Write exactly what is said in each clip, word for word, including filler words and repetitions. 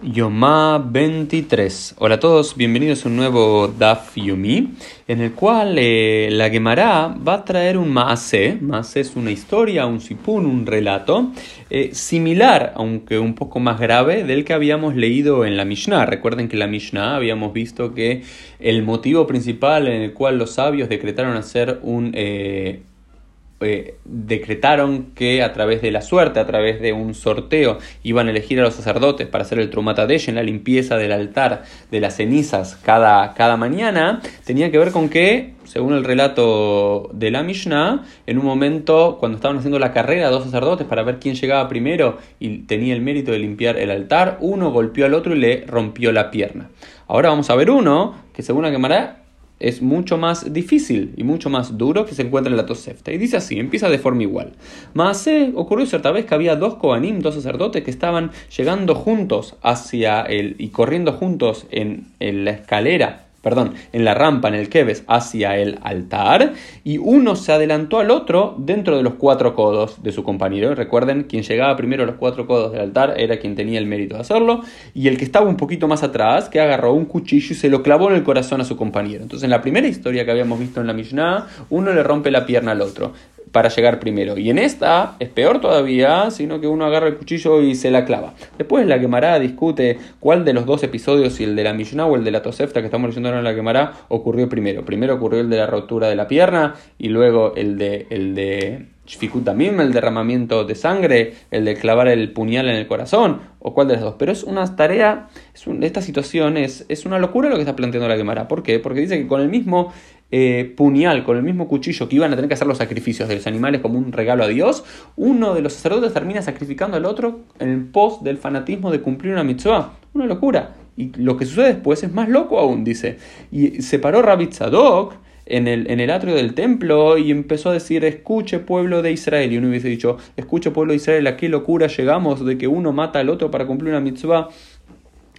Yomá veintitrés. Hola a todos, bienvenidos a un nuevo Daf Yomi, en el cual eh, la Gemara va a traer un Maase. Maase es una historia, un sipún, un relato, eh, similar, aunque un poco más grave, del que habíamos leído en la Mishnah. Recuerden que en la Mishnah habíamos visto que el motivo principal en el cual los sabios decretaron hacer un... Eh, Eh, decretaron que a través de la suerte, a través de un sorteo, iban a elegir a los sacerdotes para hacer el Trumat Hadeshen, la limpieza del altar de las cenizas cada, cada mañana, tenía que ver con que, según el relato de la Mishnah, en un momento, cuando estaban haciendo la carrera, dos sacerdotes para ver quién llegaba primero y tenía el mérito de limpiar el altar, uno golpeó al otro y le rompió la pierna. Ahora vamos a ver uno que, según la Gemara, es mucho más difícil y mucho más duro, que se encuentra en la Tosefta. Y dice así, empieza de forma igual. Maase ocurrió cierta vez que había dos Kohanim, dos sacerdotes, que estaban llegando juntos hacia el y corriendo juntos en, en la escalera, perdón, en la rampa, en el Keves, hacia el altar, y uno se adelantó al otro dentro de los cuatro codos de su compañero. Recuerden, quien llegaba primero a los cuatro codos del altar era quien tenía el mérito de hacerlo, y el que estaba un poquito más atrás, que agarró un cuchillo y se lo clavó en el corazón a su compañero. Entonces, en la primera historia que habíamos visto en la Mishnah, uno le rompe la pierna al otro para llegar primero, y en esta es peor todavía, sino que uno agarra el cuchillo y se la clava. Después la Gemara discute cuál de los dos episodios, si el de la Mishnah o el de la Tosefta que estamos leyendo ahora en la Gemara, ocurrió primero. Primero ocurrió el de la rotura de la pierna, y luego el de el de Shfikuta Mim, el derramamiento de sangre, el de clavar el puñal en el corazón, o cuál de las dos. Pero es una tarea, es un, esta situación es, es una locura lo que está planteando la Gemara. ¿Por qué? Porque dice que con el mismo Eh, puñal, con el mismo cuchillo que iban a tener que hacer los sacrificios de los animales como un regalo a Dios, uno de los sacerdotes termina sacrificando al otro en pos del fanatismo de cumplir una mitzvah. Una locura. Y lo que sucede después es más loco aún, dice. Y se paró Rabbi Zadok en el, en el atrio del templo y empezó a decir: escuche, pueblo de Israel. Y uno hubiese dicho: escuche, pueblo de Israel, a qué locura llegamos de que uno mata al otro para cumplir una mitzvah.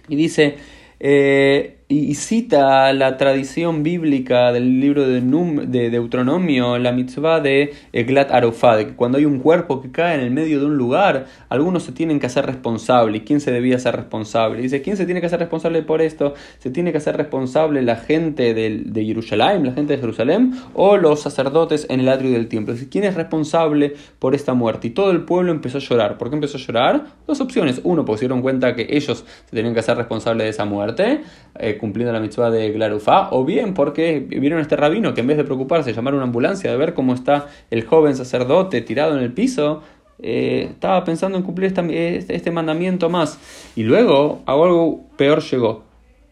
Y dice... Eh, y cita la tradición bíblica del libro de, Num, de Deutronomio, la mitzvah de Eglat Arufad, que cuando hay un cuerpo que cae en el medio de un lugar, algunos se tienen que hacer responsable. ¿Y quién se debía hacer responsable? Dice: ¿quién se tiene que hacer responsable por esto? ¿Se tiene que hacer responsable la gente de, de Yerushalayim, la gente de Jerusalén, o los sacerdotes en el atrio del templo? Dice: ¿quién es responsable por esta muerte? Y todo el pueblo empezó a llorar. ¿Por qué empezó a llorar? Dos opciones. Uno, porque se dieron cuenta que ellos se tenían que hacer responsables de esa muerte, Eh, cumpliendo la mitzvah de Glarufá, o bien porque vieron a este rabino que, en vez de preocuparse, llamar a una ambulancia, de ver cómo está el joven sacerdote tirado en el piso, eh, estaba pensando en cumplir esta, este, este mandamiento más. Y luego algo peor llegó.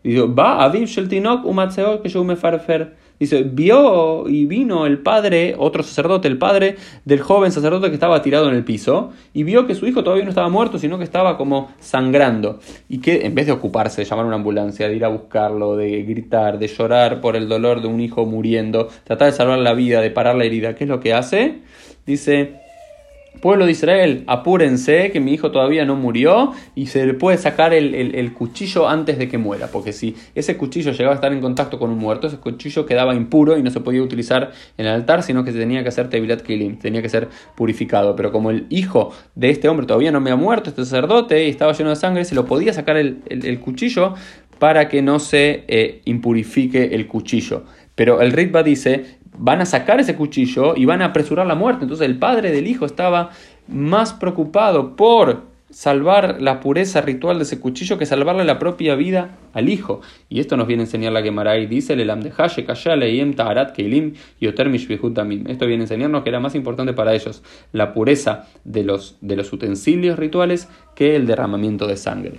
Dice: va a Viv Sheltinok umatzeor que yo me farfer. Dice: vio y vino el padre, otro sacerdote, el padre del joven sacerdote que estaba tirado en el piso, y vio que su hijo todavía no estaba muerto, sino que estaba como sangrando. Y que, en vez de ocuparse de llamar a una ambulancia, de ir a buscarlo, de gritar, de llorar por el dolor de un hijo muriendo, tratar de salvar la vida, de parar la herida, ¿qué es lo que hace? Dice: pueblo de Israel, apúrense, que mi hijo todavía no murió, y se le puede sacar el, el, el cuchillo antes de que muera, porque si ese cuchillo llegaba a estar en contacto con un muerto, ese cuchillo quedaba impuro y no se podía utilizar en el altar, sino que se tenía que hacer Tebilat Kilim, tenía que ser purificado. Pero como el hijo de este hombre todavía no me ha muerto, este sacerdote, y estaba lleno de sangre, se lo podía sacar el, el, el cuchillo para que no se eh, impurifique el cuchillo. Pero el Ritva dice: van a sacar ese cuchillo y van a apresurar la muerte. Entonces el padre del hijo estaba más preocupado por salvar la pureza ritual de ese cuchillo que salvarle la propia vida al hijo. Y esto nos viene a enseñar la Gemara y dice: le de yem bijutamim y esto viene a enseñarnos que era más importante para ellos la pureza de los, de los utensilios rituales que el derramamiento de sangre,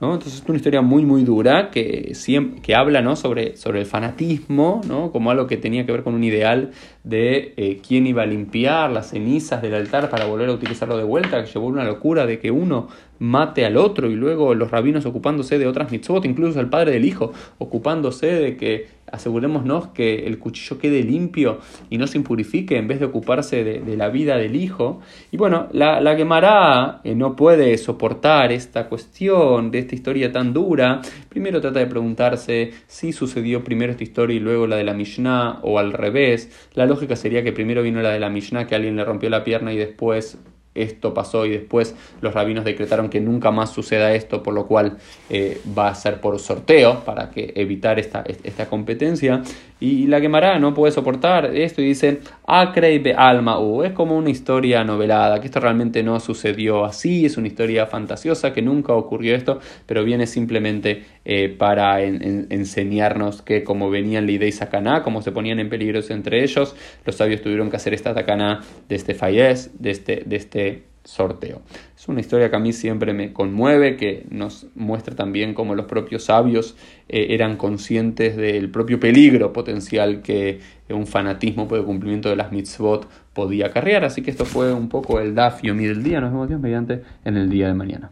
¿no? Entonces es una historia muy muy dura que, siempre, que habla, ¿no?, sobre, sobre el fanatismo, ¿no?, como algo que tenía que ver con un ideal de eh, quién iba a limpiar las cenizas del altar para volver a utilizarlo de vuelta, que llevó una locura de que uno mate al otro, y luego los rabinos ocupándose de otras mitzvot, incluso el padre del hijo ocupándose de que asegurémonos que el cuchillo quede limpio y no se impurifique, en vez de ocuparse de, de la vida del hijo. Y bueno, la, la Gemara eh, no puede soportar esta cuestión de esta historia tan dura. Primero trata de preguntarse si sucedió primero esta historia y luego la de la Mishnah, o al revés. La lógica sería que primero vino la de la Mishnah, que alguien le rompió la pierna, y después esto pasó y después los rabinos decretaron que nunca más suceda esto, por lo cual eh, va a ser por sorteo para que evitar esta, esta competencia. Y la Gemara no puede soportar esto y dice Acrei be alma u, es como una historia novelada, que esto realmente no sucedió así, es una historia fantasiosa, que nunca ocurrió esto, pero viene simplemente eh, para en, en, enseñarnos que como venían Lidei Sakaná, como se ponían en peligros entre ellos, los sabios tuvieron que hacer esta tacana de este fallez, de este, de este sorteo. Es una historia que a mí siempre me conmueve, que nos muestra también cómo los propios sabios eh, eran conscientes del propio peligro potencial que un fanatismo por el cumplimiento de las mitzvot podía acarrear. Así que esto fue un poco el Daf Yomi del día. Nos vemos Dios mediante en el día de mañana.